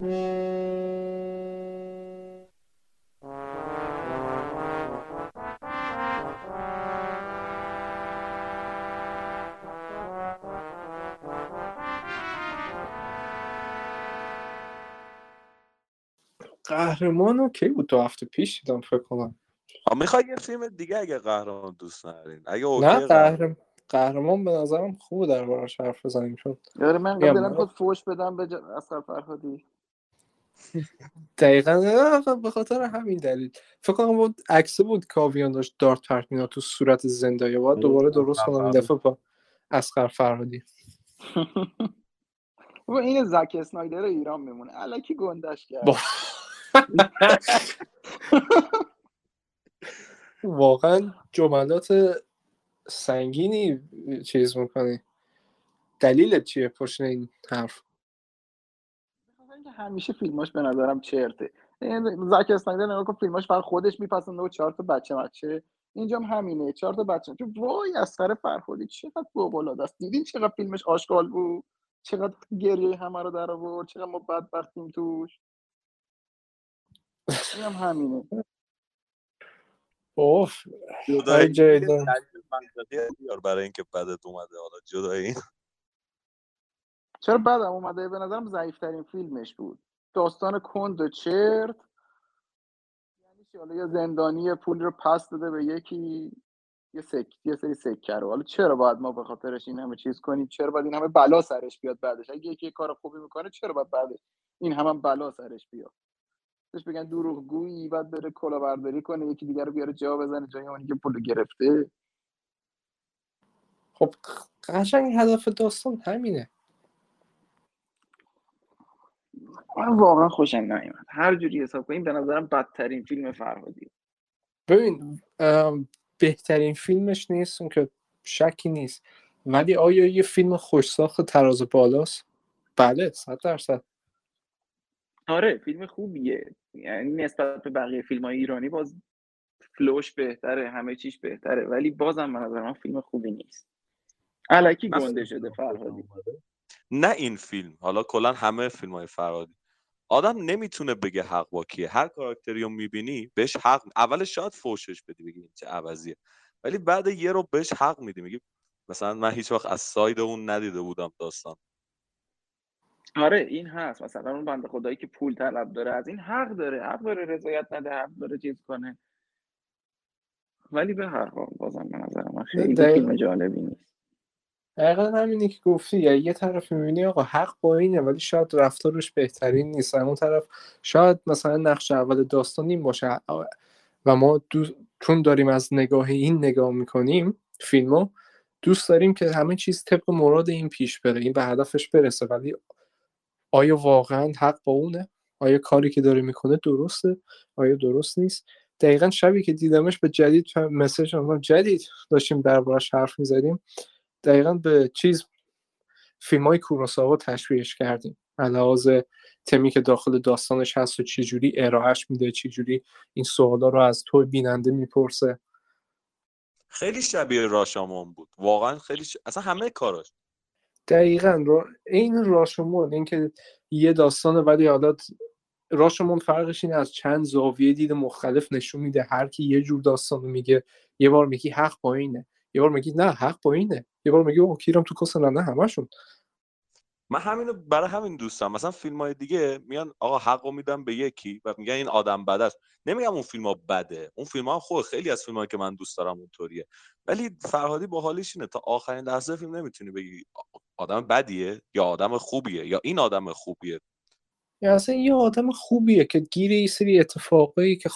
قهرمان اوکی بود، دو هفته پیش دیدم فکر کنم. میخوای یه فیلم دیگه اگه قهرمان دوست ندارین؟ اگه اوکی نه قهرمان به نظرم خوبه دربارش حرف بزنیم شد. یاره من قبلا خود فوش بدم به اصغر فرهادی. دقیقاً به خاطر همین دلیل فکر کنم بود عکس بود کاویان داشت دارت پرت می‌نداخت تو صورت زندایه. باید دوباره درست کنم این دفعه با اصغر فرهادی. و این زک اسنایدر ایران میمونه. الکی گندش کرد. واقعا جملات سنگینی چیز میکنی. دلیلت چیه پشت این حرف؟ همیشه فیلماش به نظرم چرته. زک اسنایدر نگاه کن فیلماش فقط خودش میپسنده و 4 تا بچه. اینجام همینه 4 تا بچه. تو وای اصغر فرهادی چقدر فوق‌العاده است. دیدین چقدر فیلمش آشغال بود؟ چقدر گریه همه رو در آورد؟ چقدر ما بدبختیم توش؟ اینم همینه. اوف جدای جدای منطقیه برای اینکه بدت اومده. حالا جدای این چرا بدم اومده؟ به نظرم ضعیفترین فیلمش بود. داستان کند و چرت، یعنی حالا یه زندانی پول رو پس داده به یکی، یه سری سکه رو. حالا چرا باید ما به خاطرش این همه چیز کنیم؟ چرا باید این همه بلا سرش بیاد بعدش؟ اگه یکی کار خوبی میکنه چرا باید بعدش این همه بلا سرش بیاد؟ بهش بگن دروغگویی، بعد بره کلاهبرداری کنه، یکی دیگر رو بیاره جا بزنه جای اونی که پول گرفته. خب قشنگ هدف داستان همینه. من واقعا خوشم نمیاد. هر جوری حساب کنیم به نظرم بدترین فیلم فرهادی. ببین بهترین فیلمش نیست، اون که شکی نیست، ولی آیا یه فیلم خوشساخت تراز بالاست؟ بله 100%. آره فیلم خوبیه، یعنی نسبت به بقیه فیلم‌های ایرانی باز فلوش بهتره، همه چیش بهتره، ولی بازم به نظر من فیلم خوبی نیست. الکی گنده شده فرهادی. نه این فیلم، حالا کلا همه فیلم‌های فرهادی آدم نمیتونه بگه حق با کیه. هر کاراکتری رو میبینی بهش حق، اولش شاید فوشش بدی بگی این چه عوضیه، ولی بعد یه رو بهش حق میدی، میگی مثلا من هیچ وقت از ساید اون ندیده بودم داستان. آره این هست، مثلا اون بنده خدایی که پول طلب داره از این حق داره، حق داره رضایت نده، حق داره چیز کنه، ولی به هر حال بازم به نظر من خیلی فیلم جالبی نیست. دقیقا همینی که گفتی، یه طرف میبینی آقا حق با اینه ولی شاید رفتارش بهترین نیست، اون طرف شاید مثلا نقش اول داستان این باشه و ما چون داریم از نگاه این نگاه میکنیم فیلمو، دوست داریم که همه چیز طبق مراد این پیش بره، این به هدفش برسه، ولی آیا واقعا حق با اونه؟ آیا کاری که داره میکنه درسته؟ آیا درست نیست؟ دقیقاً شبی که دیدمش به جدید مسیج دادم، جدید داشتیم دربارش حرف میزدیم، دقیقاً به چیز فیلمای کورو ساوا تشبیهش کردیم. علاوه بر تمی که داخل داستانش هست و چه جوری ارائهش میده، چه جوری این سوالا رو از تو بیننده میپرسه. خیلی شبیه راشامون بود. واقعاً خیلی اصلا همه کاراش دقیقاً این راشامون، این که یه داستانه ولی حالا راشامون فرقش اینه از چند زاویه دید مختلف نشون میده، هر کی یه جور داستانو میگه. یه بار میگی حق با اینه، یه بار میگی نه حق با اینه، یه بار میگی اوکی رام تو کسن، نه همشون. من همینو برای همین دوستم، مثلا فیلمای دیگه میان آقا حقو میدم به یکی و میگن این آدم بده است. نمیگم اون فیلم‌ها بده، اون فیلم‌ها خوبه، خیلی از فیلمایی که من دوست دارم اونطوریه، ولی فرهادی باحالش اینه تا آخرین لحظه فیلم نمیتونی بگی آدم بدیه یا آدم خوبیه یا این آدم خوبیه. یا اصلا یه آدم خوبیه که گیر یه سری اتفاقایی که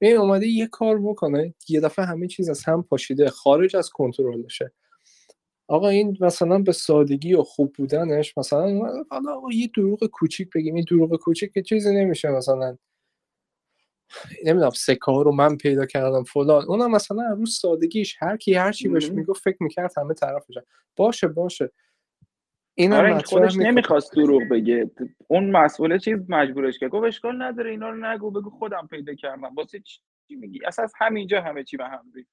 ببین اومده یه کار بکنه، یه دفعه همه چیز از هم پاشیده، خارج از کنترل شه. آقا این مثلا به سادگی و خوب بودنش، مثلا حالا یه دروغ کوچیک بگیم، این دروغ کوچیک که چیزی نمیشه، مثلا نمیدونم سکه ها رو من پیدا کردم فلان، اونم مثلا روز سادگیش هر کی هر چی بهش میگفت فکر میکرد همه طرف بشن. باشه اینا آره خودش نمیخواست دروغ بگه، اون مسئول چیز مجبورش کرد، گفت اشکال نداره اینا رو نگو، بگو خودم پیدا کردم، واسه چی میگی؟ اساس همینجا همه چی به هم ریخت.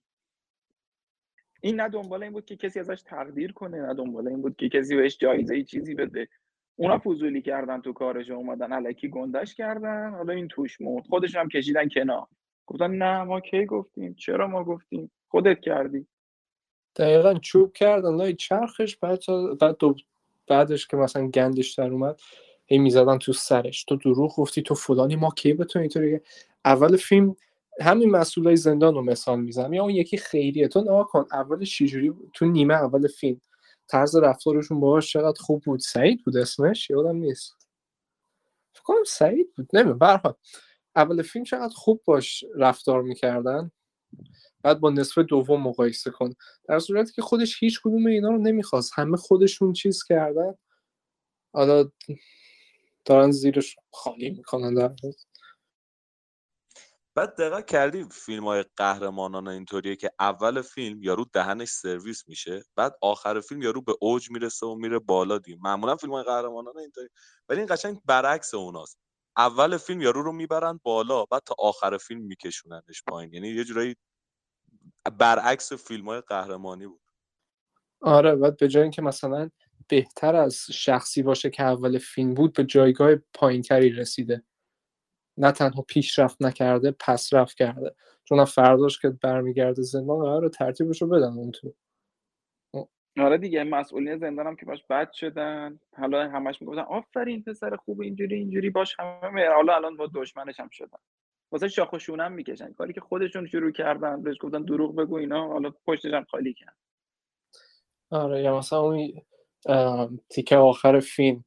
این نه دنبال این بود که کسی ازش تقدیر کنه، نه دنبال این بود که کسی بهش جایزه ای چیزی بده، اونا فضولی کردن تو کارش، اومدن الکی گندش کردن، حالا این توش مرد، خودش هم کشیدن کنار، گفتن نه ما کی گفتیم، چرا ما گفتیم، خودت کردی. دقیقاً چوب کردن لای چرخش، بعدش که مثلا گندش در اومد هی میزدن تو سرش، تو دروغ گفتی، تو فلانی، ما کی به تو اینطوری. اول فیلم همین مسئولای زندان رو مثال میزنم، یا اون یکی خیریه، تو نگاه کن اولش چجوری، تو نیمه اول فیلم طرز رفتارشون باهاش چقدر خوب بود. سعید بود اسمش، یادم نیست، فکر کنم سعید بود، نمیدونم، به هر حال اول فیلم چقدر خوب باش رفتار میکردن، بعد با نصف دوم مقایسه کن، در صورتی که خودش هیچ کدوم اینا رو نمیخواست، همه خودشون چیز کردن، حالا دارن زیرش خالی میکنن در حال. بعد دقیقا کردی فیلم‌های قهرمانانه اینطوریه که اول فیلم یارو دهنش سرویس میشه، بعد آخر فیلم یارو به اوج میرسه و میره بالا دیگه. معمولا فیلم‌های قهرمانانه اینطوری، ولی این قشنگ برعکس اوناست. اول فیلم یارو رو میبرن بالا، بعد تا آخر فیلم میکشوننش پایین. یعنی یه جورایی برعکس فیلم‌های قهرمانی بود. آره، بعد به جای اینکه مثلا بهتر از شخصی باشه که اول فیلم بود، به جایگاه پایین‌تری رسیده. نه تنها پیشرفت نکرده، پسرفت کرده، چون فرداش که برمیگرده زندان قراره ترتیبشو بدن اون تو. آره دیگه، مسئولین زندان هم که باش بد شدن، حالا همش میگفتن آفرین پسر خوب، اینجوری اینجوری باش، همه حالا الان با دشمنش هم شدن، واسه شاخ و شونه هم میکشن، کاری که خودشون شروع کردن، بهش گفتن دروغ بگو اینا، حالا پشتش هم خالی کردن. آره، یا مثلا اون تیکه آخر فیلم،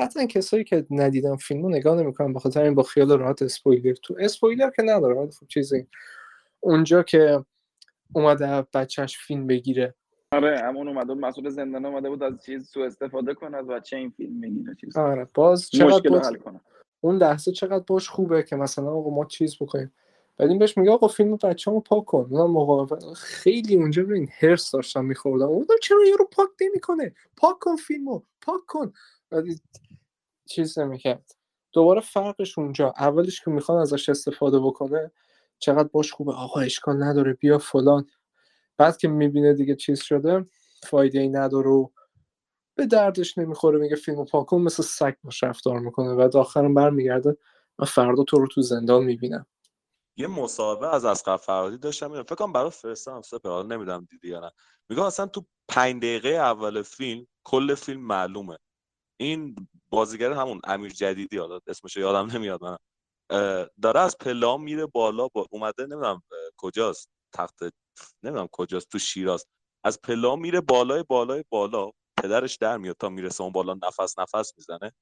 حتما کسایی که ندیدن فیلمو نگاه نمی‌کنن، به خاطر این با خیال راحت اسپویلر تو اسپویلر که نداره، ولی خب چیزی اونجا که اومده بچه‌ش فیلم بگیره. آره، همون اومده مسئول زندان اومده بود از چیز سوء استفاده کنه، از بچه این فیلم بگیره چیز. آره، باز چقدر باز... حل کنه. اون لحظه چقدر باش خوبه که مثلا آقا ما چیز بکنیم، بعدین بهش میگه آقا فیلمو بچه‌مو پاک کن. اونم مقاومت خیلی اونجا ببین هرس داشتم می‌خوردم. گفتم چرا یارو پاک نمی‌کنه؟ پاک کن فیلمو، پاک کن. بعد چیز نمیکرد. دوباره فرقش اونجا، اولش که میخوان ازش استفاده بکنه چقدر باش خوبه، آقا اشکال نداره بیا فلان، بعد که میبینه دیگه چیز شده، فایده ای نداره و به دردش نمیخوره، میگه فیلمو پاک کن، مثل سگ باش رفتار میکنه، بعد آخرم برمیگرده من فردا تو رو تو زندان میبینم. یه مصاحبه از اصغر فرهادی داشتم، فکر کنم برای فرستادم، سپر نمیدونم دیدی یا نه، میگه اصلا تو 5 دقیقه اول فیلم کل فیلم معلومه. این بازیگر همون امیر جدیدی، حالا اسمش یادم نمیاد، من داره از پله‌ها میره بالا، با اومده نمیدونم کجاست، تخت نمیدونم کجاست، تو شیراز، از پله‌ها میره بالای بالای بالا، پدرش در میاد تا میرسه اون بالا، نفس نفس میزنه،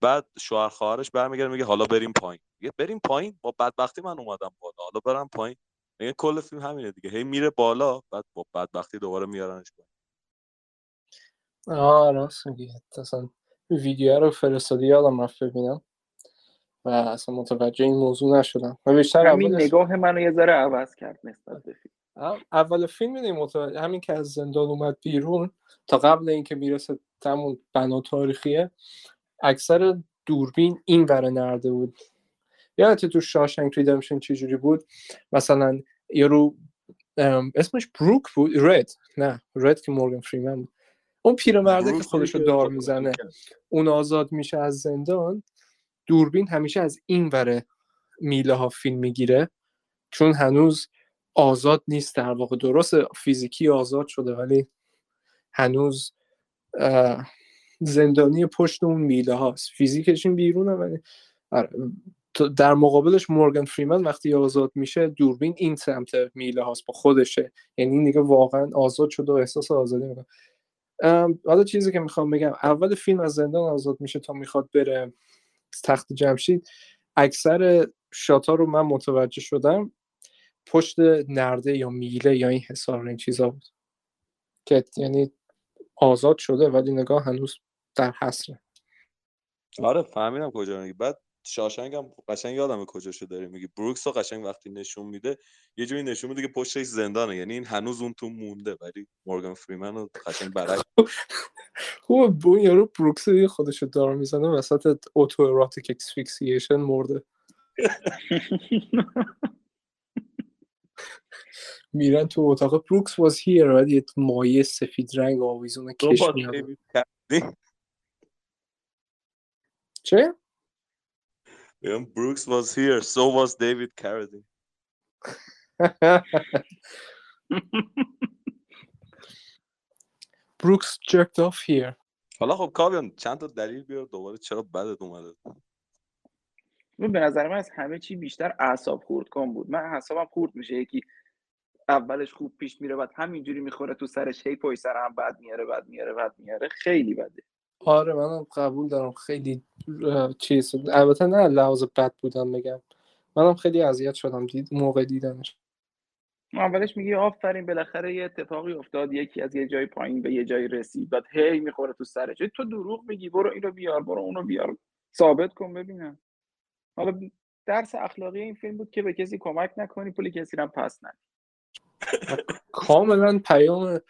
بعد شوهر خواهرش برمیگره میگه حالا بریم پایین، میگه بریم پایین، با بدبختی من اومدم بالا، حالا برم پایین، میگه کل فیلم همینه دیگه، هی میره بالا، بعد با بدبختی دوباره میارنش پایین. راست میگی، اصلا ویدیو رو فرستادی یادم رفت ببینم و اصلا متوجه این موضوع نشدم. همین نگاه منو یه ذره عوض کرد نسبت به فیلم. اول فیلم میدیم متوجه، همین که از زندان اومد بیرون تا قبل اینکه میرسه تمون بنا تاریخیه، اکثر دوربین این ور نرده بود. یادت تو شاوشنک ریدمپشن چجوری بود؟ مثلا یارو اسمش بروک بود، رد که مورگان فریمن بود، اون پیرمرده که خودشو دار میزنه، اون آزاد میشه از زندان، دوربین همیشه از این وره میله ها فیلم میگیره، چون هنوز آزاد نیست، در واقع درست فیزیکی آزاد شده ولی هنوز زندانی پشت اون میله هاست، فیزیکش این بیرونه، ولی در مقابلش مورگان فریمن وقتی آزاد میشه دوربین این سمت میله هاست با خودشه، یعنی این دیگه واقعا آزاد شده و احساس آزادی میکنه. حالا چیزی که میخوام بگم، اول فیلم از زندان آزاد میشه تا میخواد بره تخت جمشید، اکثر شاتا رو من متوجه شدم پشت نرده یا میله یا این حصار این چیزا بود که یعنی آزاد شده ولی نگاه هنوز در حصره. آره فهمیدم کجا میگی. بعد شاشنگ هم قشنگ یادمه کجاشو داری میگی، بروکس رو قشنگ وقتی نشون میده یه جوری نشون میده که پشتش زندانه، یعنی این هنوز اون تو مونده، ولی مورگان فریمن رو قشنگ برعکس. خوب بون یارو بروکس رو خودشو دار میزنه وسط اوتو اراتیک اکسفیکسیشن مرده. میرن تو اتاق بروکس واز هیر، بعد یه مایه سفید رنگ آویزونه کش میاد. چه؟ When Brooks was here, so was David Carradine. Brooks jerked off here. حالا خب کاویان چند تا دلیل بیار دوباره چرا بدت اومده. به نظر من از همه چی بیشتر اعصاب خردکن بود. من اعصابم خرد میشه یکی اولش خوب پیش میره بعد همینجوری میخوره تو سرش هی پای سر هم بد میاره. خیلی بده. آره منم قبول دارم خیلی چیز البته نه لحاظ بد بودم بگم منم خیلی اذیت شدم موقع دیدنش. اولش میگه آفرین بالاخره یه اتفاقی افتاد یکی از یه جای پایین به یه جای رسید بعد هی میخوره تو سرش تو دروغ میگی برو اینو بیار برو اونو بیار ثابت کن ببینم. حالا درس اخلاقی این فیلم بود که به کسی کمک نکنی پول کسی رو پس ندی. کاملا پیام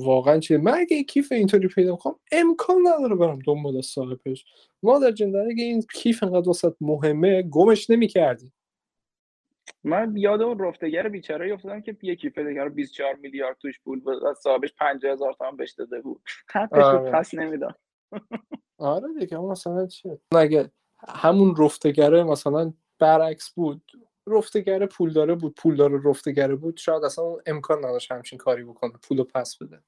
واقعا چیه. من اگه کیف اینطوری پیدا میکنم امکان نداره برم دنبال صاحبش. مادر جان اگه این کیف انقدر واسط مهمه گمش نمی‌کردی. من یاد اون رفتگر بیچاره افتادم که یه کیف دیگه 24 میلیارد توش پول بود و صاحبش 50000 تومان بهش داده بود. حقش رو پس نمیداد. آره دیگه مثلا چیه اگه همون رفتگره مثلا برعکس بود رفتگره پولداره بود پولداره رفتگره بود شاید اصلا امکان نداشت همچین کاری بکنه پولو پس بده.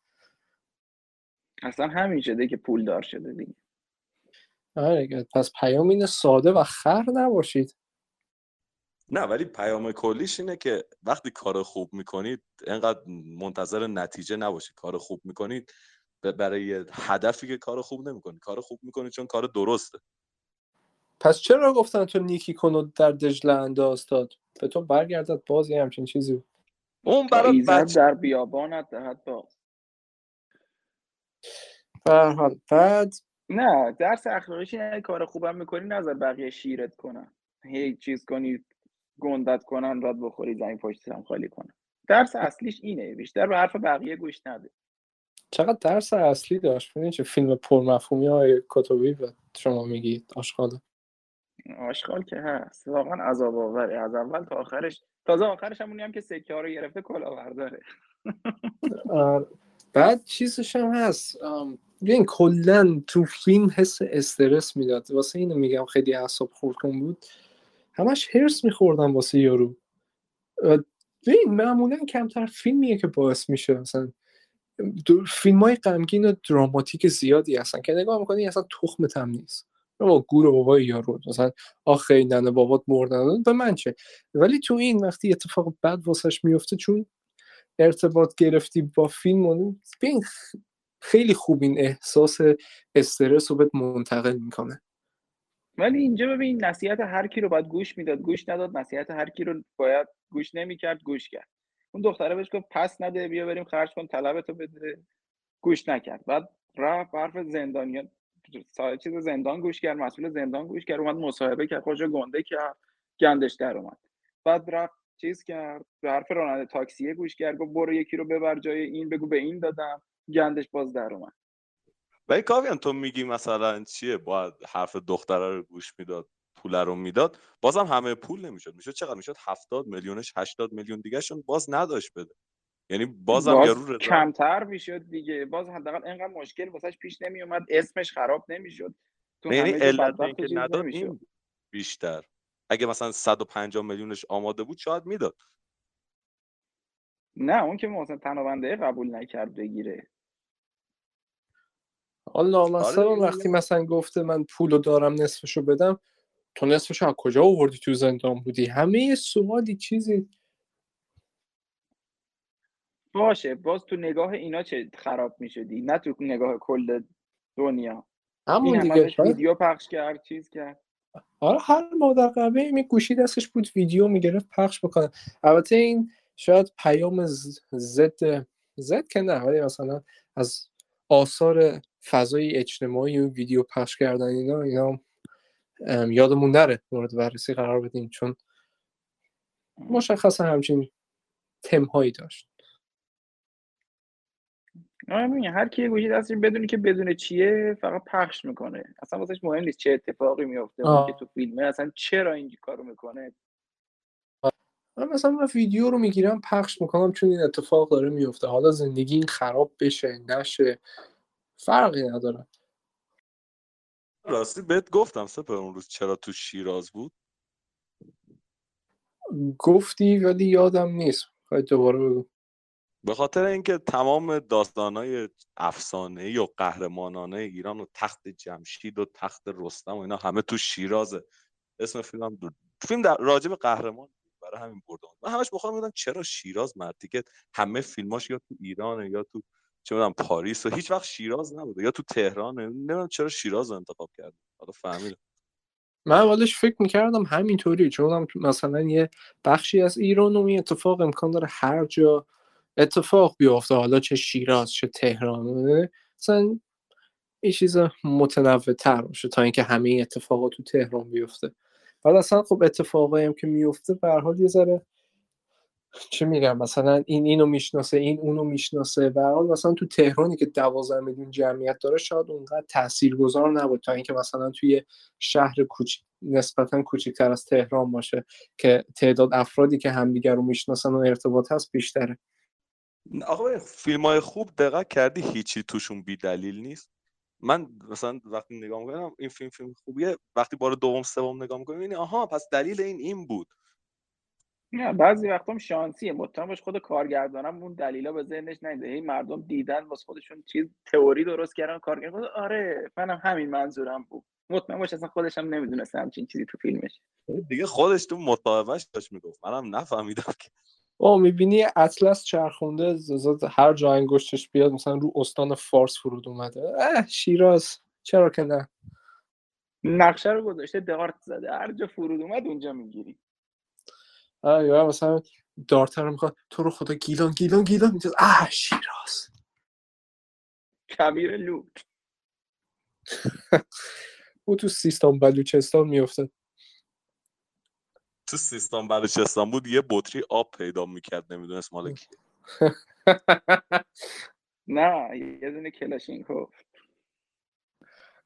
اصلا همین شده که پولدار شده دیگه. آره پس پیام اینه ساده و خر نباشید. نه ولی پیام کلیش اینه که وقتی کار خوب میکنید اینقدر منتظر نتیجه نباشید. کار خوب میکنید برای هدفی که کار خوب نمیکنید. کار خوب میکنید چون کار درسته. پس چرا گفتن تو نیکی کنو در دجله انداز داد؟ به تو برگردد باز یه همچین چیزی بود. اون برای در بیابانت دهد باز. برحال بعد نه درس اخلاقیشی نه کار خوبم میکنی نظر بقیه شیرت کنن. هیچ چیز کنی گندت کنن رد بخوری زنگ پشتت هم خالی کنن. درس اصلیش اینه بیشتر به حرف بقیه گوش نده. چقدر درس اصلی داشت؟ ببینید چه فیلم پرمفهومی های کتبی و شما میگید آشغاله. آشغال که هست واقعا عذاب آوره از اول تا آخرش. تازه آخرش همونی هم که سکه ها رو گرفته کلاورداره. بعد چیزش هم هست ببین کلا تو فیلم حس استرس میداد واسه اینو میگم خیلی اعصاب خردکن بود. همش هرس میخوردم واسه یارو. ببین معمولا کمتر فیلمیه که باعث میشه مثلا فیلمای غمگین و دراماتیک زیادی هستن که نگاه میکنی اصلا تخمت هم نیست. بابا گور بابای یارو مثلا آخه ننه بابات مردن به من چه. ولی تو این وقتی اتفاق بد واسش میفته چون ارتباط گرفتی با فیلم خیلی خوب این احساس استرس رو بهت منتقل میکنه. ولی اینجا ببین نصیحت هر کی رو باید گوش میداد گوش نداد. نصیحت هر کی رو باید گوش نمیکرد گوش کرد. اون دختره بهش گفت پس نده بیا بریم خرج کن طلبتو بده گوش نکرد. بعد رفت حرف زندانیان ساعت چیز زندان گوش کرد مسئول زندان گوش کرد اومد مصاحبه کرد خودشو گنده کرد گندش در اومد. بعد رفت چیز کرد به حرف راننده تاکسی گوش کرد گفت برو یکی رو ببر جای این بگو به این دادم گندش باز در اومد. ولی کاویان تو میگی مثلا چیه باید حرف دختره رو گوش میداد پول رو میداد بازم همه پول نمیشد میشد چقدر میشد 70 میلیونش 80 میلیون دیگه شون باز نداشت بده یعنی بازم یارو کمتر میشد دیگه باز حداقل اینقدر مشکل واسش پیش نمی اومد اسمش خراب نمیشد. یعنی علت این که نداد این بیشتر اگه مثلا 150 میلیونش آماده بود شاید میداد. نه اون که مثلا تنابنده قبول نکرد بگیره. الله مثلا وقتی مثلا گفته من پولو دارم نصفشو بدم تو نصفشو از کجا آوردی تو زندان بودی همه سوالی چیزی باشه باز تو نگاه اینا چه خراب می‌شدی نه تو نگاه کل دنیا. همون دیگه ویدیو پخش کرد چیز کرد. آره هر مادر قبه می گوشی دستش بود ویدیو میگرفت پخش بکنه. البته این شاید پیام زد که نه ولی مثلا از آثار فضای اجتماعی و ویدیو پخش کردن اینا یادمون نره مورد بررسی قرار بدیم چون مشخصا همچین تم‌هایی داشت. نه هر کی گوشی دستش بدونی که بدونه چیه فقط پخش میکنه اصلا واسش مهم نیست چه اتفاقی میفته که تو فیلمه اصلا چرا این کارو میکنه. مثلا من ویدیو رو میگیرم پخش میکنم چون این اتفاق داره میفته حالا زندگی این خراب بشه نشه فرقی نداره. راستی بهت گفتم سپر اون روز چرا تو شیراز بود؟ گفتی ولی یادم نیست، خواهی دوباره بگو. به خاطر اینکه تمام داستان‌های افسانه‌ای و قهرمانانه ایران و تخت جمشید و تخت رستم و اینا همه تو شیرازه. اسم فیلم دو فیلم در راجب قهرمان، برای همین بردم. من همش بخوام بگم چرا شیراز مرتیکت همه فیلماش یا تو ایرانه یا تو چه می‌دونم پاریس و هیچ وقت شیراز نبوده یا تو تهرانه. نمی‌دونم چرا شیراز رو انتخاب کردن. حالا فهمیدم. من اولش فکر می‌کردم همینطوری، چون مثلا یه بخشی از ایران و این اتفاق امکان داره هر جا اتفاق بیفته، حالا چه شیراز چه تهران، مثلا این چیز متنوع‌تر باشه تا اینکه همه این اتفاقا تو تهران بیفته. بعد اصلا خب اتفاقایی هم که میفته به هر حال یه ذره چه میگم، مثلا این اینو میشناسه، این اونو میشناسه. به هر حال مثلا تو تهرانی که 12 میلیون جمعیت داره شاید اونقدر تاثیرگذار نبود تا اینکه مثلا توی شهر کوچیک نسبتاً کوچیک‌تر از تهران باشه که تعداد افرادی که همدیگه رو میشناسن و ارتباط هست بیشتره. آقا فیلمای خوب دقت کردی هیچی توشون بی دلیل نیست. من مثلا وقتی نگاه میکنم این فیلم خوبیه، وقتی بار دوم سوم نگاه میکنم این آها پس دلیل این بود. نه بعضی وقتا هم شانسیه، مطمئن باش خود کارگردانم اون دلیلا به ذهنش نمیاد. این مردم دیدن واسه خودشون چیز تئوری درست کردن، کارگردان آره منم همین منظورم بود. مطمئن باش اصلا خودش هم نمیدونست همچین چیزی تو فیلمش. دیگه خودش تو مصاحبهش داشت میگفت، منم نفهمیدم که او میبینی اطلس چرخونده زاد هر جا انگشتش بیاد مثلا رو استان فارس فرود اومده. شیراز چرا که نه، نقشه رو گذاشته دارت زده هر جا فرود اومد اونجا میگیری. یا مثلا دارت رو میخواد تو رو خدا گیلان گیلان گیلان میتوز شیراز کبیر لوت او تو سیستان بلوچستان میفته. تو سیستان بلوچستان بود یه بطری آب پیدا میکرد نمیدونست مال کی. نه یه دونه کلاشینکوف.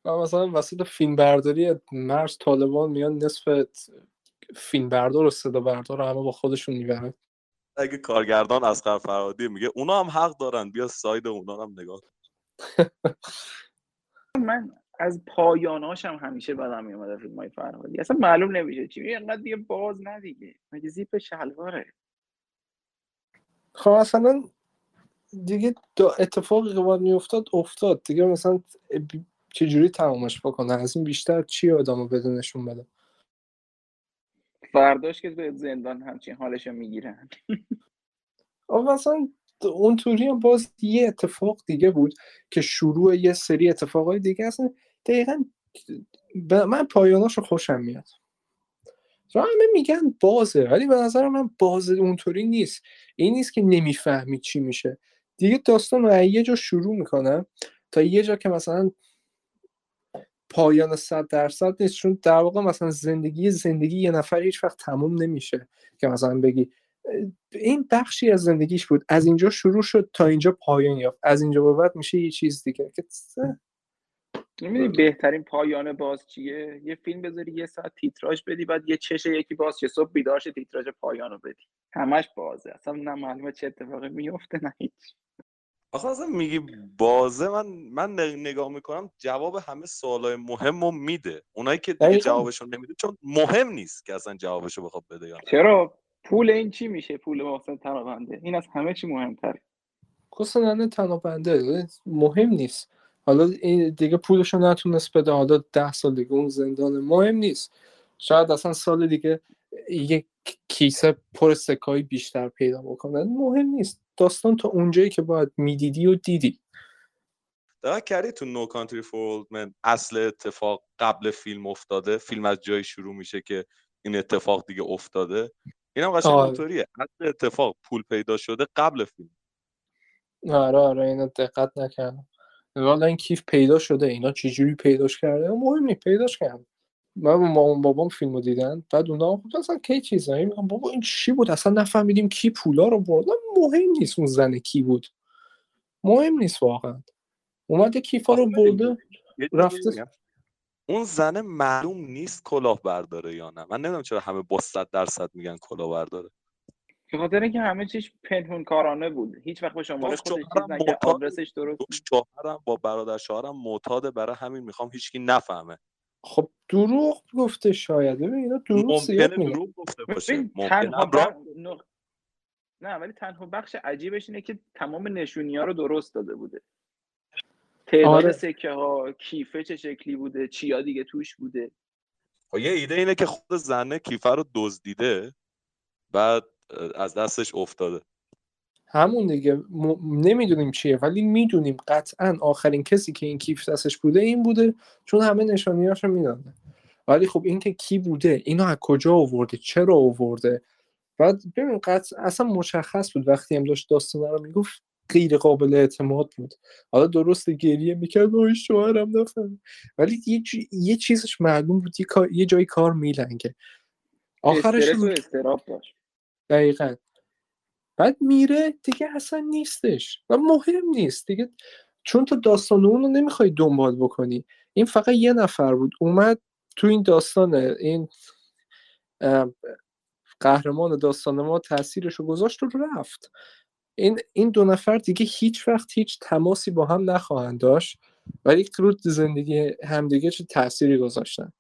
مثلا وسط فیلم برداری مرز طالبان میان نصف فیلم بردار و صدا بردار رو همه با خودشون میبرن. اگه کارگردان اصغر فرهادی میگه اونا هم حق دارن، بیا ساید اونا هم نگاه کن. من از پایاناش هم همیشه بدم میومد فیلمای فرهادی، اصلا معلوم نمیشه چی میگه، انقدر دیگه باز نه دیگه مگه زیپ شلواره. خب اصلا دیگه اتفاقی که باید میافتاد افتاد دیگه، مثلا چجوری تمامش بکنه، از این بیشتر چی آدمو بدونشون بده. فرداش که به زندان همچین حالشو میگیرن. آقا مثلا اون طوری هم باز یه اتفاق دیگه بود که شروع یه سری اتفاقای دیگه. اصلا دقیقا من پایاناش رو خوشم میاد. همه میگن بازه ولی به نظر من بازه اونطوری نیست. این نیست که نمیفهمی چی میشه دیگه. داستان رو یه جا شروع میکنم تا یه جا که مثلا پایان 100% نیست، چون در واقع مثلا زندگی یه نفر هیچ وقت تموم نمیشه که مثلا بگی این بخشی از زندگیش بود، از اینجا شروع شد تا اینجا پایان یافت، از اینجا به بعد میشه یه چیز دیگه. نمیدونی بهترین پایان باز چیه؟ یه فیلم بذاری یه ساعت تیتراژ بدی بعد یه چشه یکی باز چه صبح بیدار شه تیتراژ پایانو بدی، همش بازه، اصلا نه معلومه چه اتفاقی میفته نه هیچ. آخه اصلا میگی بازه، من نگاه میکنم جواب همه سوالای مهمو میده، اونایی که دیگه جوابشو نمیده چون مهم نیست که اصلا جوابشو بخواد بده یا نه. چرا پول این چی میشه؟ پول واسه تنابنده، این از همه چی مهم‌تره. کسننه تنابنده مهم نیست، حالا این دیگه پولشو نتونست بده، حالا 10 سال دیگه اون زندان مهم نیست، شاید اصلا سال دیگه یک کیسه پر سکای بیشتر پیدا بکنه، مهم نیست. داستان تا اونجایی که باید میدیدی و دیدی. دقیقا کردی تو نو کانتری فور اولد من اصل اتفاق قبل فیلم افتاده، فیلم از جایی شروع میشه که این اتفاق دیگه افتاده. این هم قشنگ اینطوریه، اصل اتفاق پول پیدا شده قبل فیلم. آره اینو دقت نکردم، والا این کیف پیدا شده، اینا چجوری پیداش کرده مهم نیست، پیداش کرده. من مامان بابام فیلمو دیدن بعد اونا گفتن اصلا کی چیزایی، میگم بابا این چی بود اصلا نفهمیدیم کی پولا رو برد، مهم نیست اون زن کی بود، مهم نیست واقعا، اومده کیفا رو برده رفته. اون زن معلوم نیست کلاه برداره یا نه، من نمیدونم چرا همه با 100% میگن کلاه برداره، به خاطر اینکه همه چیش پنهونکارانه بود، هیچ وقت به شماره خودش نگه آدرسش درست. شوهرم با برادر شوهرم معتاده، برای همین میخوام هیچکی نفهمه خب دروغ گفته شاید، اینا دروغ زیاد دروغ گفته باشه ممکنه نه، ولی تنها بخش عجیبش اینه که تمام نشونی‌ها رو درست داده بوده. تعداد سکه ها، کیفه چه شکلی بوده، چیا دیگه توش بوده. یه ایده اینه که خود زنه کیفه رو دزدیده بعد از دستش افتاده. همون دیگه نمیدونیم چیه، ولی میدونیم قطعاً آخرین کسی که این کیف دستش بوده این بوده، چون همه نشانی‌هاشو میدادن. ولی خب این که کی بوده، اینو از کجا آورده، چرا آورده، بعد ببین قطعاً اصلا مشخص بود وقتی هم داشت داستان رو میگفت غیر قابل اعتماد بود. حالا درست گریه میکرد و شوهرم نفهمید، ولی یه چیزش معلوم بود، یه جایی کار میلنگه. آخرش استراب داشت. دقیقاً. بعد میره دیگه اصلا نیستش و مهم نیست دیگه، چون تو داستان اون رو نمیخوای دنبال بکنی. این فقط یه نفر بود اومد تو این داستان، این قهرمان داستان ما تأثیرش رو گذاشت و رفت. این دو نفر دیگه هیچ وقت هیچ تماسی با هم نخواهند داشت، ولی تو زندگی همدیگه چه تأثیری گذاشتن.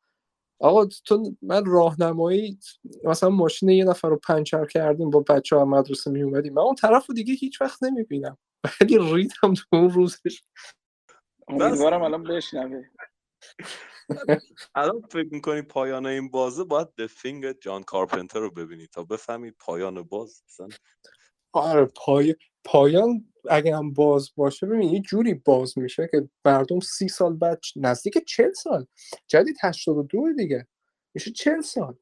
آقا تو من راهنمایی مثلا ماشین یه نفر رو پنچر کردیم با بچه‌ها مدرسه می اومدیم، من اون طرفو دیگه هیچ وقت نمیبینم، ولی ریدم تو اون روزش. امیدوارم الان بشنوه. الان فکر می‌کنی پایان این بازه باید The Thing جان کارپنتر رو ببینی تا بفهمی پایان باز مثلا. آره پایان اگه هم باز باشه، ببین یه جوری باز میشه که مردم 30 سال بعد، نزدیک 40 سال، جدید 82 دیگه میشه 40 سال.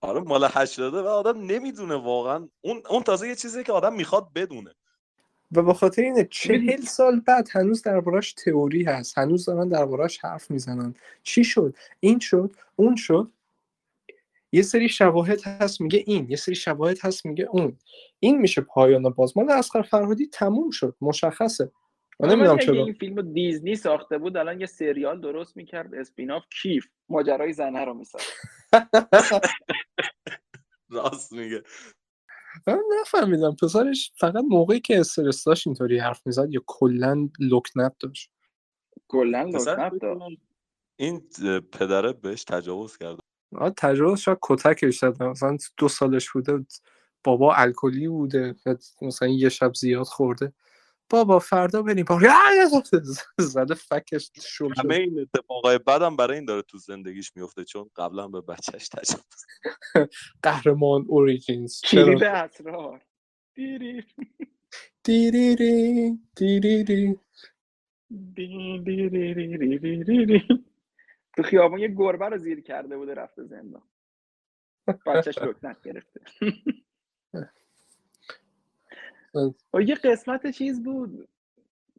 آره مال 80 و آدم نمیدونه واقعا. اون تازه یه چیزیه که آدم میخواد بدونه و به خاطر اینه 40 سال بعد هنوز دربارش تئوری هست، هنوز دارن دربارش حرف میزنن. چی شد؟ این شد، اون شد. یه سری شواهد هست میگه این، یه سری شواهد هست میگه اون. این میشه پایان باز. مال اصغر فرهادی تموم شد، مشخصه. من نمیدونم چرا این فیلمو دیزنی ساخته بود، الان یه سریال درست میکرد اسپیناف کیف ماجرای زنه رو میساخت. راست میگه. من نفهمیدم پسرش فقط موقعی که استرس داشت اینطوری حرف میزد یا کلا لکنت داشت. کلا لکنت داشت. این پدره بهش تجاوز کرد. آ تجاوز شاید کتکش داد، مثلا 2 سالش بوده، بابا الکلی بوده، مثلا یه شب زیاد خورده، بابا فردا بریم زده فکش شد. همه این اتفاقای بدم برای این داره تو زندگیش میفته چون قبلا به بچهش تجاوز. قهرمان اوریجینز کلید اسرار. دیری دیری دیری دیری تو خیابون یه گربه رو زیر کرده بوده رفته زندان، بچهش لکنت گرفته. و یه قسمت چیز بود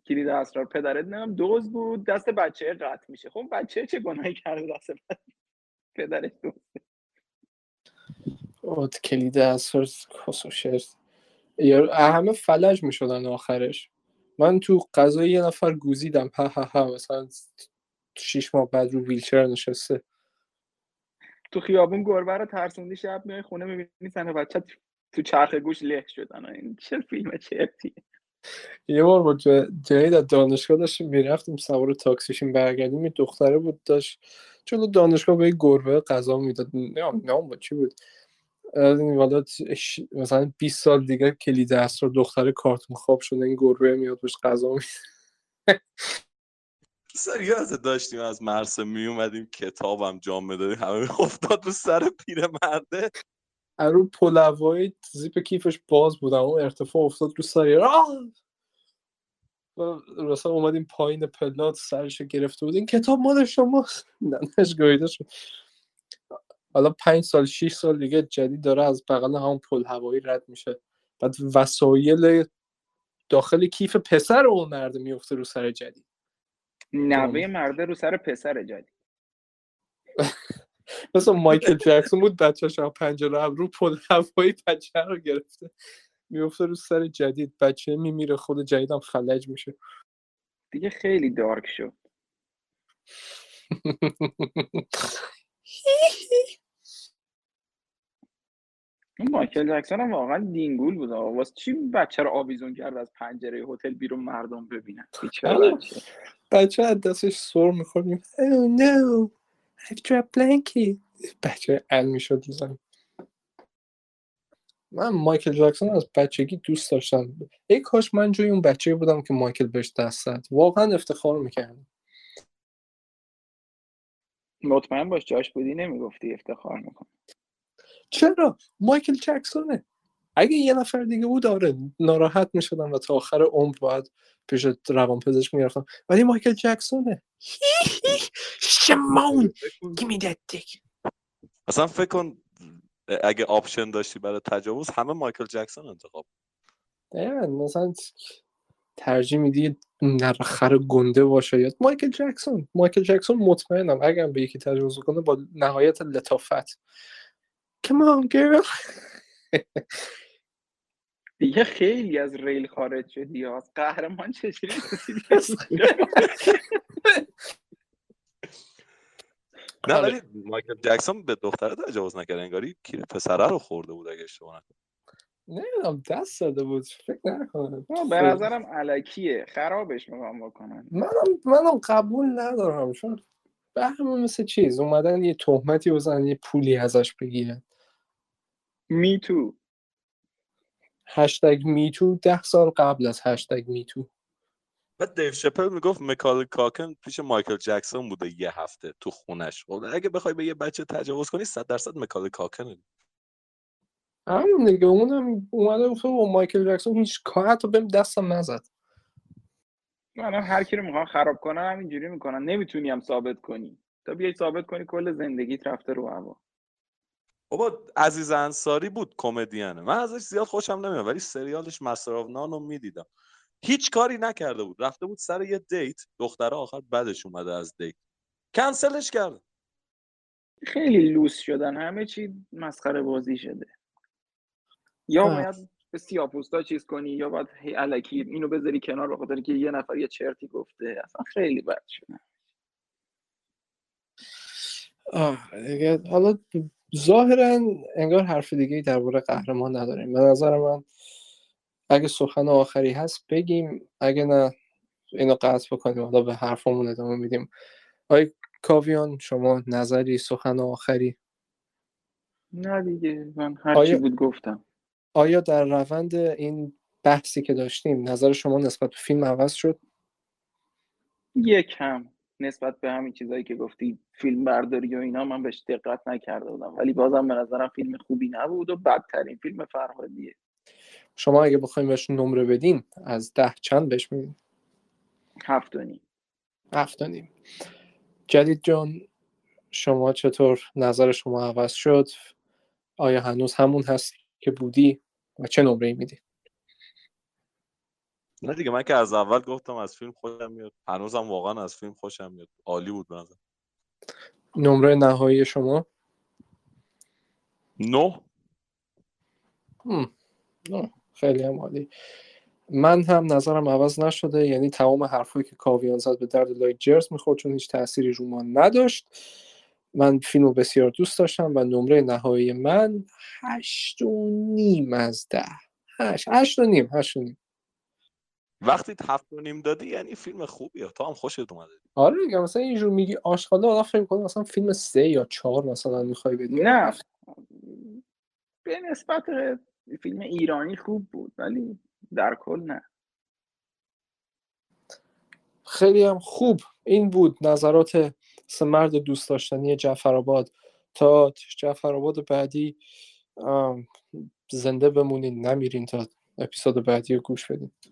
کلید اسرار، پدرت نم دوز بود دست بچه قطع میشه. خب بچه چه گناهی کرده دست پدرش دوزه؟ اوت کلید اسرار کسوشرس یا همه فلج میشدن آخرش. من تو قضایی یه نفر گوزیدم مثلا 6 ماه بعد رو ویلچر نشسته. تو خیابون گربه رو ترسوندی، شب میای خونه میبینی سن بچه تو چرخ گوش له شدن. این چه فیلمه چرتیه. یه بار با جنید از دانشگاه داشتیم میرفتیم سوار تاکسیشیم برگردیم، یه دختره بود داشت چون دانشگاه به یه گربه غذا میداد، نام بود چی بود والا، مثلا 20 سال دیگه کلید اسرار دختره کارتون خواب شده، این گربه میاد بهش غذا میده. سریعه داشتیم از مرسه میومدیم کتابم جام میدادیم، همه افتاد رو سر پیرمرده، رو پلوهای زیپ کیفش باز بود اون ارتفاع افتاد رو سر راستا. اومدیم پایین پلات سرش گرفته بود، این کتاب مال شما ننش گویده شد. حالا 5 سال 6 سال دیگه جدید داره از بغل همون پلوهایی رد میشه، بعد وسایل داخل کیف پسر اون مرده میفته رو سر جدید، نوه مرده رو سر پسر جدید. مثلا مایکل جکسون بود بچه‌ش از پنجره ابرو پل هوایی بچه رو گرفته میفته رو سر جدید، بچه میمیره، خود جدیدم فلج میشه دیگه. خیلی دارک شد. مایکل جکسون هم واقعا دینگول بود. واسه چی بچه رو آویزون کرد از پنجره هتل بیرون مردم ببینن؟ بچه از دستش سر میخورد. افتر بلانکی بچه ال میشد میزنم. من مایکل جکسون از بچگی دوست داشتم. ای کاش من جوی اون بچه بودم که مایکل بهش دست زد. واقعا افتخار میکردم. مطمئن باش جاش بودی نمیگفتی افتخار میکنم. چرا؟ مایکل جکسونه. اگه یه نفر دیگه بود آره ناراحت میشدم و تا آخر عمر باید پیش روانپزشک میرفتم، ولی مایکل جکسونه. شمون گیمی دت دیک. اصلا فکر کن اگه آپشن داشتی برای تجاوز همه مایکل جکسون انتخاب نه، مثلا ترجیح میدی نرخر گنده باشه یا مایکل جکسون. مایکل جکسون مطمئنم اگه به یکی تجاوز کنه با نهایت لطافت come on girl دیگه خیلی از ریل خارج شدی. از قهرمان چجوری نه ولی مایکل جکسون به دختره تجاوز نکرد، انگاری پسره رو خورده بود اگه اشتباه نکنم. نمیدونم دست داده بود فکر نکنم. به نظرم الکیه، خرابش میخوام بکنن. منم قبول ندارم چون به همون مثل چیز اومدن یه تهمتی بزنن یه پولی ازش بگیرن. می تو هشتگ می تو 10 سال قبل از هشتگ می تو. بعد دیو شپل میگفت مکال کاکن پیش مایکل جکسون بوده یه هفته تو خونش. اگه بخوای به یه بچه تجاوز کنی 100% مکال کاکنه. همون دیگه اونم اومده گفت با مایکل جکسون هیچ کار حتی بهم دستم نزد. منم هر کی رو میخوام خراب کنم همینجوری میکنم. نمیتونی هم ثابت کنی. تا بیای ثابت کنی کل زندگیت رفته رو هوا. بابا عزیز انصاری بود کمدینه. من ازش زیاد خوشم نمیاد ولی سریالش مستر آف نان رو میدیدم. هیچ کاری نکرده بود، رفته بود سر یه دیت، دختره آخر بعدش اومده از دیت کنسلش کرد. خیلی لوس شدن، همه چی مسخره بازی شده. یا باید به سیاه‌پوستا چیز کنی یا باید هی الکی اینو بذاری کنار به خاطر که یه نفر یه چرتی گفته. اصلا خیلی بد شدن. حالا ظاهراً انگار حرف دیگه‌ای درباره قهرمان نداریم. به نظر من اگه سخن آخری هست بگیم، اگه نه اینو قطع بکنیم حالا به حرفمون ادامه میدیم. آی کاویان شما نظری سخن آخری؟ نه دیگه من هرچی بود گفتم. آیا در روند این بحثی که داشتیم نظر شما نسبت به فیلم عوض شد؟ یکم نسبت به همین چیزایی که گفتی فیلم برداری و اینا من بهش دقت نکرده بودم، ولی بازم به نظرم فیلم خوبی نبود و بدترین فیلم فرهادیه. شما اگه بخوایم بهش نمره بدین از 10 چند بهش میدین؟ 7.5. 7.5. جدید جان شما چطور نظر شما عوض شد؟ آیا هنوز همون هستی که بودی و چه نمره‌ای میدی؟ نه دیگه من که از اول گفتم از فیلم خوشم میاد، هنوزم واقعا از فیلم خوشم میاد. عالی بود بنظرم. نمره نهایی شما؟ 9. خیلی هم عالی. من هم نظرم عوض نشده، یعنی تمام حرفایی که کاویان زد به درد لای جرس میخورد چون هیچ تأثیری رو من نداشت. من فیلمو بسیار دوست داشتم و نمره نهایی من 8.5 از 10. 8.5. وقتی 7.5 دادی یعنی فیلم خوبیه، تا هم خوشت اومده. آره دیگه، مثلا اینجور میگی آشغاله آدم فکر می‌کنه مثلا فیلم 3 یا 4 مثلا می‌خوای بدی. نه به نسبت فیلم ایرانی خوب بود ولی در کل نه. خیلی هم خوب. این بود نظرات 3 مرد دوست داشتنی جعفرآباد. تا جعفرآباد بعدی زنده بمونین، نمیرین تا اپیزود بعدی رو گوش بدین.